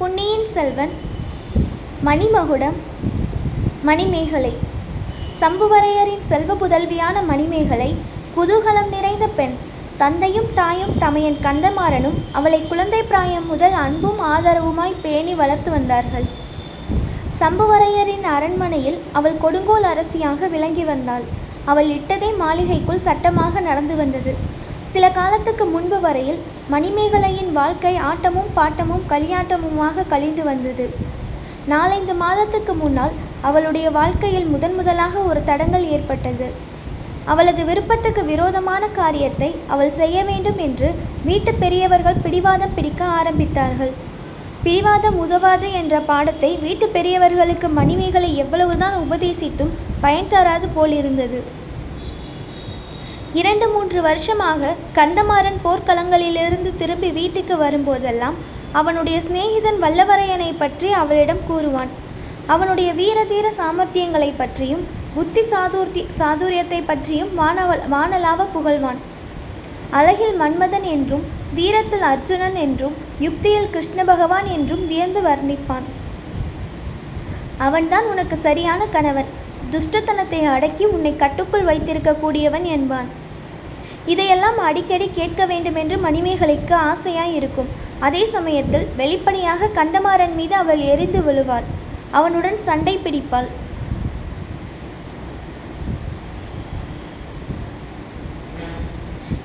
பொன்னியின் செல்வன், மணிமகுடம், மணிமேகலை. சம்புவரையரின் செல்வ புதல்வியான மணிமேகலை குதூகலம் நிறைந்த பெண். தந்தையும் தாயும் தமையன் கந்தமாறனும் அவளை குழந்தை பிராயம் முதல் அன்பும் ஆதரவுமாய் பேணி வளர்த்து வந்தார்கள். சம்புவரையரின் அரண்மனையில் அவள் கொடுங்கோல் அரசியாக விளங்கி வந்தாள். அவள் இட்டதே மாளிகைக்குள் சட்டமாக நடந்து வந்தது. சில காலத்துக்கு முன்பு வரையில் மணிமேகலையின் வாழ்க்கை ஆட்டமும் பாட்டமும் கலியாட்டமுமாக கழிந்து வந்தது. 4-5 மாதத்துக்கு முன்னால் அவளுடைய வாழ்க்கையில் முதன் முதலாக ஒரு தடங்கல் ஏற்பட்டது. அவளது விருப்பத்துக்கு விரோதமான காரியத்தை அவள் செய்ய வேண்டும் என்று வீட்டு பெரியவர்கள் பிடிவாதம் பிடிக்க ஆரம்பித்தார்கள். பிடிவாதம் உதவாது என்ற பாடத்தை வீட்டு பெரியவர்களுக்கு மணிமேகலை எவ்வளவுதான் உபதேசித்தும் பயன் தராது போலிருந்தது. 2-3 வருஷமாக கந்தமாறன் போர்க்களங்களிலிருந்து திரும்பி வீட்டுக்கு வரும்போதெல்லாம் அவனுடைய சிநேகிதன் வல்லவரையனை பற்றி அவளிடம் கூறுவான். அவனுடைய வீரதீர சாமர்த்தியங்களை பற்றியும் புத்தி சாதுரியத்தை பற்றியும் வானலாவ புகழ்வான். அழகில் மன்மதன் என்றும், வீரத்தில் அர்ஜுனன் என்றும், யுக்தியில் கிருஷ்ண பகவான் என்றும் வியந்து வர்ணிப்பான். அவன்தான் உனக்கு சரியான கணவன், துஷ்டத்தனத்தை அடக்கி உன்னை கட்டுக்குள் வைத்திருக்கக்கூடியவன் என்பான். இதையெல்லாம் அடிக்கடி கேட்க வேண்டுமென்று மணிமேகலைக்கு ஆசையாய் இருக்கும். அதே சமயத்தில் வெளிப்படையாக கந்தமாறன் மீது அவள் எரிந்து விழுவாள். அவனுடன் சண்டை பிடிப்பாள்.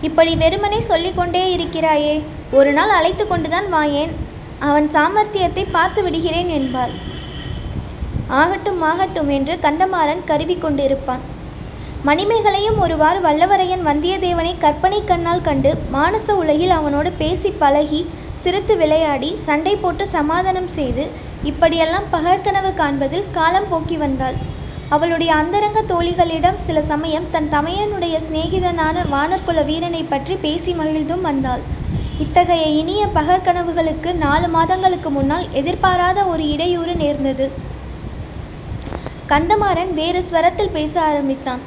இப்படி வெறுமனே சொல்லிக்கொண்டே இருக்கிறாயே, ஒரு நாள் அழைத்து கொண்டுதான் வாயேன், அவன் சாமர்த்தியத்தை பார்த்து விடுகிறேன் என்பாள். ஆகட்டும் ஆகட்டும் என்று கந்தமாறன் கருவி கொண்டிருப்பான். மணிமேகலையும் ஒருவாறு வல்லவரையன் வந்தியத்தேவனை கற்பனை கண்ணால் கண்டு மானச உலகில் அவனோடு பேசி பழகி சிரித்து விளையாடி சண்டை போட்டு சமாதானம் செய்து இப்படியெல்லாம் பகற்கனவு காண்பதில் காலம் போக்கி வந்தாள். அவளுடைய அந்தரங்க தோழிகளிடம் சில சமயம் தன் தமையனுடைய சிநேகிதனான வானர்குல வீரனை பற்றி பேசி மகிழ்ந்தும் வந்தாள். இத்தகைய இனிய பகற்கனவுகளுக்கு 4 மாதங்களுக்கு முன்னால் எதிர்பாராத ஒரு இடையூறு நேர்ந்தது. கந்தமாறன் வேறு ஸ்வரத்தில் பேச ஆரம்பித்தான்.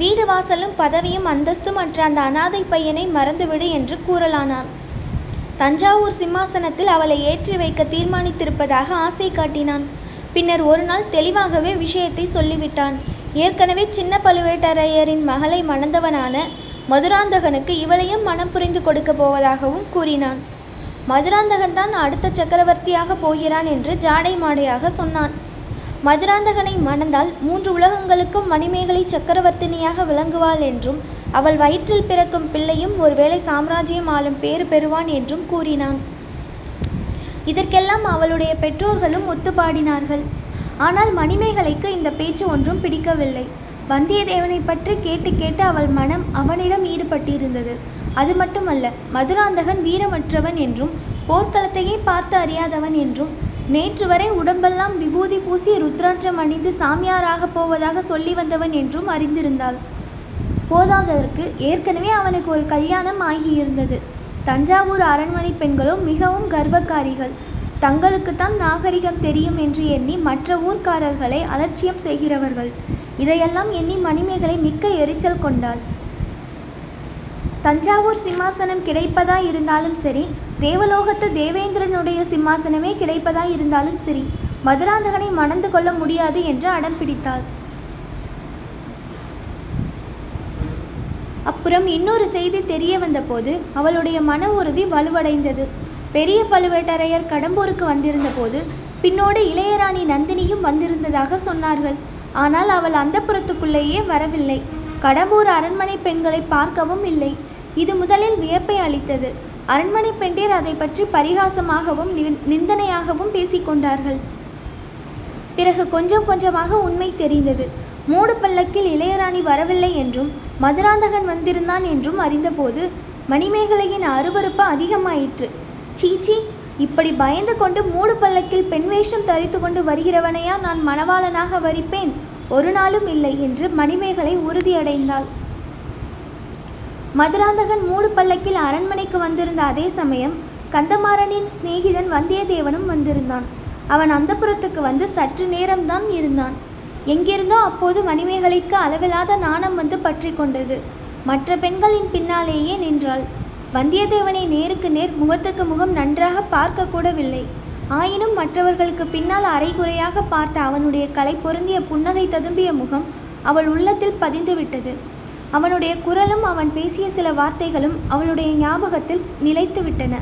வீடு வாசலும் பதவியும் அந்தஸ்தும் அற்ற அந்த அனாதை பையனை மறந்துவிடு என்று கூறலானான். தஞ்சாவூர் சிம்மாசனத்தில் அவளை ஏற்றி வைக்க தீர்மானித்திருப்பதாக ஆசை காட்டினான். பின்னர் ஒரு நாள் தெளிவாகவே விஷயத்தை சொல்லிவிட்டான். ஏற்கனவே சின்ன பழுவேட்டரையரின் மகளை மணந்தவனான மதுராந்தகனுக்கு இவளையும் மனம் புரிந்து கொடுக்க போவதாகவும் கூறினான். மதுராந்தகன் தான் அடுத்த சக்கரவர்த்தியாக போகிறான் என்று ஜாடை மாடையாக சொன்னான். மதுராந்தகனை மணந்தால் 3 உலகங்களுக்கும் மணிமேகலை சக்கரவர்த்தினியாக விளங்குவாள் என்றும் அவள் வயிற்றில் பிறக்கும் பிள்ளையும் ஒருவேளை சாம்ராஜ்யம் ஆளும் பேறு பெறுவான் என்றும் கூறினான். இதற்கெல்லாம் அவளுடைய பெற்றோர்களும் ஒத்துப்பாடினார்கள். ஆனால் மணிமேகலைக்கு இந்த பேச்சு ஒன்றும் பிடிக்கவில்லை. வந்தியத்தேவனை பற்றி கேட்டு கேட்டு அவள் மனம் அவனிடம் ஈடுபட்டிருந்தது. அது மட்டுமல்ல, மதுராந்தகன் வீரமற்றவன் என்றும், போர்க்களத்தையே பார்த்து அறியாதவன் என்றும், நேற்று வரை உடம்பெல்லாம் விபூதி பூசி ருத்ராட்சம் அணிந்து சாமியாராகப் போவதாக சொல்லி வந்தவன் என்றும் அறிந்திருந்தாள். போதாததற்கு ஏற்கனவே அவனுக்கு ஒரு கல்யாணம் ஆகியிருந்தது. தஞ்சாவூர் அரண்மனை பெண்களும் மிகவும் கர்வக்காரிகள். தங்களுக்குத்தான் நாகரிகம் தெரியும் என்று எண்ணி மற்ற ஊர்க்காரர்களை அலட்சியம் செய்கிறவர்கள். இதையெல்லாம் எண்ணி மணிமேகலை மிக்க எரிச்சல் கொண்டாள். தஞ்சாவூர் சிம்மாசனம் கிடைப்பதா இருந்தாலும் சரி, தேவலோகத்து தேவேந்திரனுடைய சிம்மாசனமே கிடைப்பதா இருந்தாலும் சரி, மதுராந்தகனை மணந்து கொள்ள முடியாது என்று அடம் பிடித்தாள். அப்புறம் இன்னொரு செய்தி தெரிய வந்தபோது அவளுடைய மன உறுதி வலுவடைந்தது. பெரிய பழுவேட்டரையர் கடம்பூருக்கு வந்திருந்த போது பின்னோடு இளையராணி நந்தினியும் வந்திருந்ததாக சொன்னார்கள். ஆனால் அவள் அந்தப்புறத்துக்குள்ளேயே வரவில்லை. கடம்பூர் அரண்மனை பெண்களை பார்க்கவும் இல்லை. இது முதலில் வியப்பை அளித்தது. அரண்மனை பெண்டீர் அதை பற்றி பரிகாசமாகவும் நிந்தனையாகவும் பேசிக்கொண்டார்கள். பிறகு கொஞ்சம் கொஞ்சமாக உண்மை தெரிந்தது. மூடு பல்லக்கில் இளையராணி வரவில்லை என்றும் மதுராந்தகன் வந்திருந்தான் என்றும் அறிந்தபோது மணிமேகலையின் அருவருப்பு அதிகமாயிற்று. சீச்சி, இப்படி பயந்து கொண்டு மூடு பல்லக்கில் பெண் வேஷம் தரித்து கொண்டு வருகிறவனையா நான் மணவாளனாக வரிப்பேன், ஒரு நாளும் இல்லை என்று மணிமேகலை உறுதியடைந்தாள். மதுராந்தகன் மூடு பல்லக்கில் அரண்மனைக்கு வந்திருந்த அதே சமயம் கந்தமாறனின் சிநேகிதன் வந்தியத்தேவனும் வந்திருந்தான். அவன் அந்தப்புறத்துக்கு வந்து சற்று நேரம்தான் இருந்தான். எங்கிருந்தோ அப்போது மணிமேகலைக்கு அளவில்லாத நாணம் வந்து பற்றி கொண்டது. மற்ற பெண்களின் பின்னாலேயே நின்றாள். வந்தியத்தேவனை நேருக்கு நேர் முகத்துக்கு முகம் நன்றாக பார்க்கக்கூடவில்லை. ஆயினும் மற்றவர்களுக்கு பின்னால் அரைகுறையாக பார்த்த அவனுடைய கலை பொருந்திய புன்னகை ததும்பிய முகம் அவள் உள்ளத்தில் பதிந்துவிட்டது. அவனுடைய குரலும் அவன் பேசிய சில வார்த்தைகளும் அவளுடைய ஞாபகத்தில் நிலைத்துவிட்டன.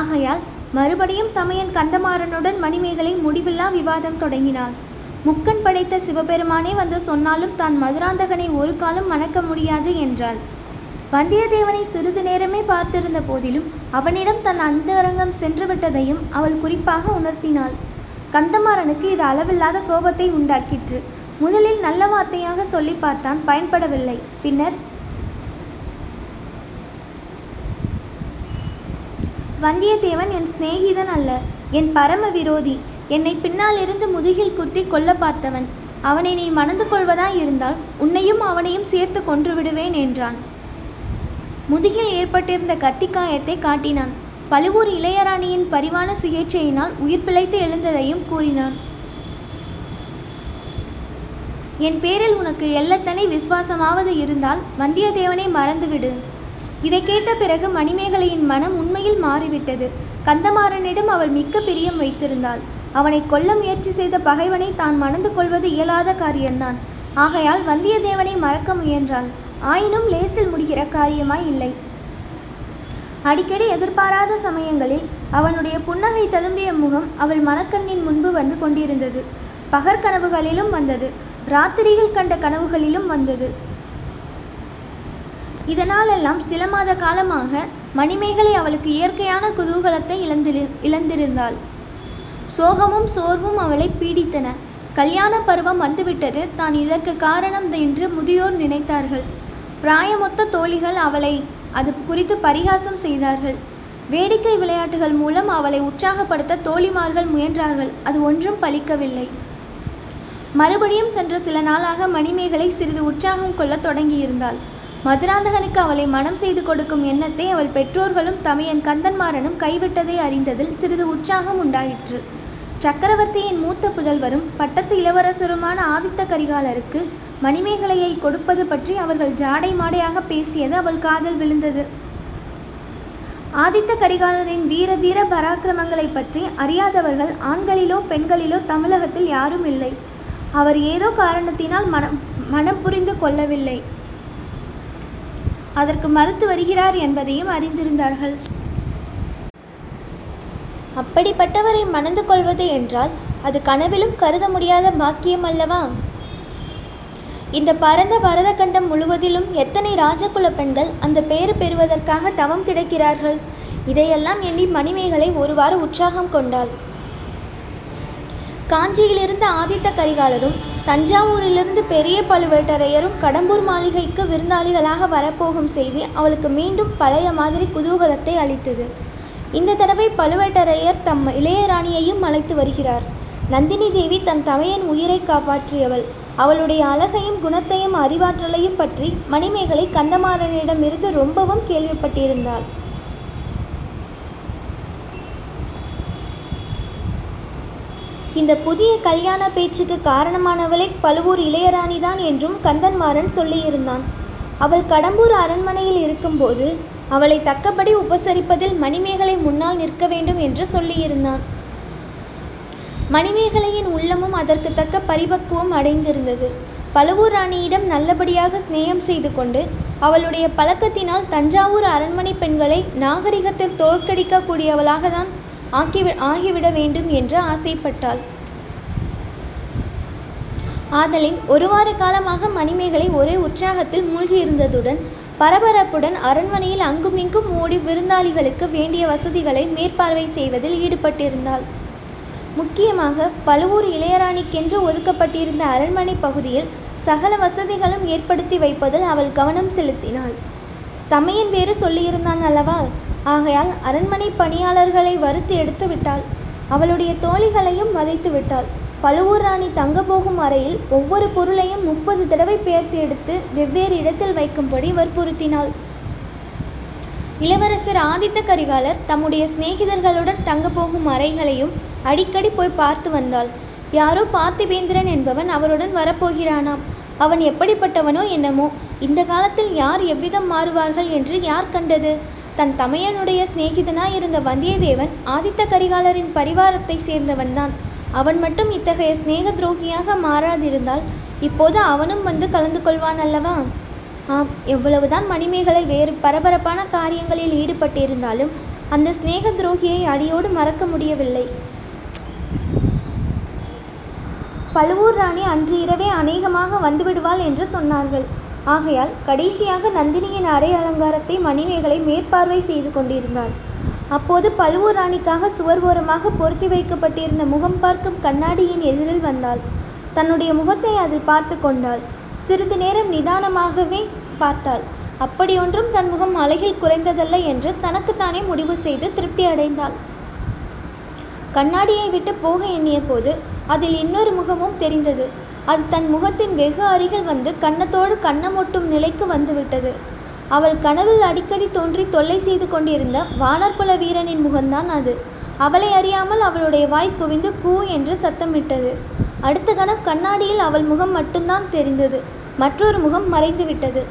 ஆகையால் மறுபடியும் தமையன் கந்தமாறனுடன் மணிமேகலை முடிவில்லா விவாதம் தொடங்கினாள். முக்கன் படைத்த சிவபெருமானே வந்து சொன்னாலும் தான் மதுராந்தகனை ஒரு காலம் மணக்க முடியாது என்றாள். வந்தியத்தேவனை சிறிது நேரமே பார்த்திருந்த போதிலும் அவனிடம் தன் அந்தரங்கம் சென்றுவிட்டதையும் அவள் குறிப்பாக உணர்த்தினாள். கந்தமாறனுக்கு இது அளவில்லாத கோபத்தை உண்டாக்கிற்று. முதலில் நல்ல வார்த்தையாக சொல்லி பார்த்தான், பயன்படவில்லை. பின்னர் வந்தியத்தேவன் என் சிநேகிதன் அல்ல, என் பரம விரோதி, என்னை பின்னாலிருந்து முதுகில் குத்தி கொல்ல பார்த்தவன். அவனை நீ மணந்து கொள்வதாய் இருந்தால் உன்னையும் அவனையும் சேர்த்து கொன்று விடுவேன் என்றான். முதுகில் ஏற்பட்டிருந்த கத்திக்காயத்தை காட்டினான். பழுவூர் இளையராணியின் பரிவான சிகிச்சையினால் உயிர் பிழைத்து எழுந்ததையும் கூறினான். என் பேரில் உனக்கு எல்லத்தனை விசுவாசமாவது இருந்தால் வந்தியத்தேவனை மறந்துவிடு. இதை கேட்ட பிறகு மணிமேகலையின் மனம் உண்மையில் மாறிவிட்டது. கந்தமாறனிடம் அவள் மிக்க பிரியம் வைத்திருந்தாள். அவனை கொல்ல முயற்சி செய்த பகைவனை தான் மணந்து கொள்வது இயலாத காரியம்தான். ஆகையால் வந்தியத்தேவனை மறக்க முயன்றாள். ஆயினும் லேசில் முடிகிற காரியமாய் இல்லை. அடிக்கடி எதிர்பாராத சமயங்களில் அவனுடைய புன்னகை ததும்பிய முகம் அவள் மனக்கண்ணின் முன்பு வந்து கொண்டிருந்தது. பகற்கனவுகளிலும் வந்தது, ராத்திரியில் கண்ட கனவுகளிலும் வந்தது. இதனாலெல்லாம் சில மாத காலமாக மணிமேகலை அவளுக்கு இயற்கையான குதூகலத்தை இழந்திருந்தாள். சோகமும் சோர்வும் அவளை பீடித்தன. கல்யாண பருவம் வந்துவிட்டது தான் இதற்கு காரணம் என்று முதியோர் நினைத்தார்கள். பிராயமொத்த தோழிகள் அவளை அது குறித்து பரிகாசம் செய்தார்கள். வேடிக்கை விளையாட்டுகள் மூலம் அவளை உற்சாகப்படுத்த தோழிமார்கள் முயன்றார்கள். அது ஒன்றும் பலிக்கவில்லை. மறுபடியும் சென்ற சில நாளாக மணிமேகலை சிறிது உற்சாகம் கொள்ள தொடங்கியிருந்தாள். மதுராந்தகனுக்கு அவளை மனம் செய்து கொடுக்கும் எண்ணத்தை அவள் பெற்றோர்களும் தமையன் கந்தன்மாறனும் கைவிட்டதை அறிந்ததில் சிறிது உற்சாகம் உண்டாயிற்று. சக்கரவர்த்தியின் மூத்த புதல்வரும் பட்டத்து இளவரசருமான ஆதித்த கரிகாலருக்கு மணிமேகலையை கொடுப்பது பற்றி அவர்கள் ஜாடை மாடையாக பேசியது அவள் காதில் விழுந்தது. ஆதித்த கரிகாலரின் வீர தீர பராக்கிரமங்களை பற்றி அறியாதவர்கள் ஆண்களிலோ பெண்களிலோ தமிழகத்தில் யாரும் இல்லை. அவர் ஏதோ காரணத்தினால் மனம் புரிந்து கொள்ளவில்லை, அதற்கு மறுத்து வருகிறார் என்பதையும் அறிந்திருந்தார்கள். அப்படிப்பட்டவரை மணந்து கொள்வது என்றால் அது கனவிலும் கருத முடியாத பாக்கியம் அல்லவா? இந்த பரந்த பரத கண்டம் முழுவதிலும் எத்தனை ராஜகுல பெண்கள் அந்த பேறு பெறுவதற்காக தவம் கிடக்கிறார்கள். இதையெல்லாம் எண்ணி மணிமேகலை ஒருவாறு உற்சாகம் கொண்டாள். காஞ்சியிலிருந்து ஆதித்த கரிகாலரும் தஞ்சாவூரிலிருந்து பெரிய பழுவேட்டரையரும் கடம்பூர் மாளிகைக்கு விருந்தாளிகளாக வரப்போகும் செய்தி அவளுக்கு மீண்டும் பழைய மாதிரி குதூகலத்தை அளித்தது. இந்த தடவை பழுவேட்டரையர் தம் இளையராணியையும் அழைத்து வருகிறார். நந்தினி தேவி தன் தமையன் உயிரை காப்பாற்றியவள். அவளுடைய அழகையும் குணத்தையும் அறிவாற்றலையும் பற்றி மணிமேகலை கந்தமாறனிடமிருந்து ரொம்பவும் கேள்விப்பட்டிருந்தாள். இந்த புதிய கல்யாண பேச்சுக்கு காரணமானவளை பழுவூர் இளையராணிதான் என்றும் கந்தன்மாறன் சொல்லியிருந்தான். அவள் கடம்பூர் அரண்மனையில் இருக்கும்போது அவளை தக்கபடி உபசரிப்பதில் மணிமேகலை முன்னால் நிற்க வேண்டும் என்று சொல்லியிருந்தான். மணிமேகலையின் உள்ளமும் அதற்கு தக்க பரிபக்குவம் அடைந்திருந்தது. பழுவூர் ராணியிடம் நல்லபடியாக ஸ்நேகம் செய்து கொண்டு அவளுடைய பழக்கத்தினால் தஞ்சாவூர் அரண்மனை பெண்களை நாகரிகத்தில் தோற்கடிக்கக்கூடியவளாக தான் ஆகிவிட வேண்டும் என்று ஆசைப்பட்டாள். ஆதலின் ஒருவார காலமாக மணிமேகலை ஒரே உற்சாகத்தில் மூழ்கியிருந்ததுடன் பரபரப்புடன் அரண்மனையில் அங்குமிங்கும் ஓடி விருந்தாளிகளுக்கு வேண்டிய வசதிகளை மேற்பார்வை செய்வதில் ஈடுபட்டிருந்தாள். முக்கியமாக பழுவூர் இளையராணிக்கென்று ஒதுக்கப்பட்டிருந்த அரண்மனை பகுதியில் சகல வசதிகளும் ஏற்படுத்தி வைப்பதில் அவள் கவனம் செலுத்தினாள். தமையன் வேறு சொல்லியிருந்தான் அல்லவா? ஆகையால் அரண்மனை பணியாளர்களை வறுத்து எடுத்து விட்டாள். அவளுடைய தோழிகளையும் வதைத்து விட்டாள். பழுவூர் ராணி தங்க போகும் அறையில் ஒவ்வொரு பொருளையும் 30 தடவை பேர்த்து எடுத்து வெவ்வேறு இடத்தில் வைக்கும்படி வற்புறுத்தினாள். இளவரசர் ஆதித்த கரிகாலர் தம்முடைய சிநேகிதர்களுடன் தங்க போகும் அறைகளையும் அடிக்கடி போய் பார்த்து வந்தாள். யாரோ பார்த்திபேந்திரன் என்பவன் அவருடன் வரப்போகிறானாம். அவன் எப்படிப்பட்டவனோ என்னமோ. இந்த காலத்தில் யார் எவ்விதம் மாறுவார்கள் என்று யார் கண்டது? தன் தமையனுடைய சிநேகிதனாய் இருந்த வந்தியத்தேவன் ஆதித்த கரிகாலரின் பரிவாரத்தை சேர்ந்தவன்தான். அவன் மட்டும் இத்தகைய சிநேக துரோகியாக மாறாதிருந்தால் இப்போது அவனும் வந்து கலந்து கொள்வான் அல்லவா? ஆம், எவ்வளவுதான் மணிமேகலை வேறு பரபரப்பான காரியங்களில் ஈடுபட்டிருந்தாலும் அந்த சிநேக துரோகியை அடியோடு மறக்க முடியவில்லை. பழுவூர் ராணி அன்று இரவே அநேகமாக வந்துவிடுவாள் என்று சொன்னார்கள். ஆகையால் கடைசியாக நந்தினியின் அரை அலங்காரத்தை மணிமேகலை மேற்பார்வை செய்து கொண்டிருந்தாள். அப்போது பழுவூர் ராணிக்காக சுவர் ஓரமாக பொருத்தி வைக்கப்பட்டிருந்த முகம் பார்க்கும் கண்ணாடியின் எதிரில் வந்தாள். தன்னுடைய முகத்தை அதில் பார்த்து கொண்டாள். சிறிது நேரம் நிதானமாகவே பார்த்தாள். அப்படியொன்றும் தன் முகம் அழகில் குறைந்ததல்ல என்று தனக்குத்தானே முடிவு செய்து திருப்தி அடைந்தாள். கண்ணாடியை விட்டு போக எண்ணிய போது அதில் இன்னொரு முகமும் தெரிந்தது. அது தன் முகத்தின் வெகு அருகில் வந்து கன்னத்தோடு கண்ணமொட்டும் நிலைக்கு வந்துவிட்டது. அவள் கனவில் அடிக்கடி தோன்றி தொல்லை செய்து கொண்டிருந்த வானர்குல வீரனின் முகம்தான் அது. அவளை அறியாமல் அவளுடைய வாய் குவிந்து கூ என்று சத்தமிட்டது. அடுத்த கணம் கண்ணாடியில் அவள் முகம் மட்டும்தான் தெரிந்தது. மற்றொரு முகம் மறைந்துவிட்டது.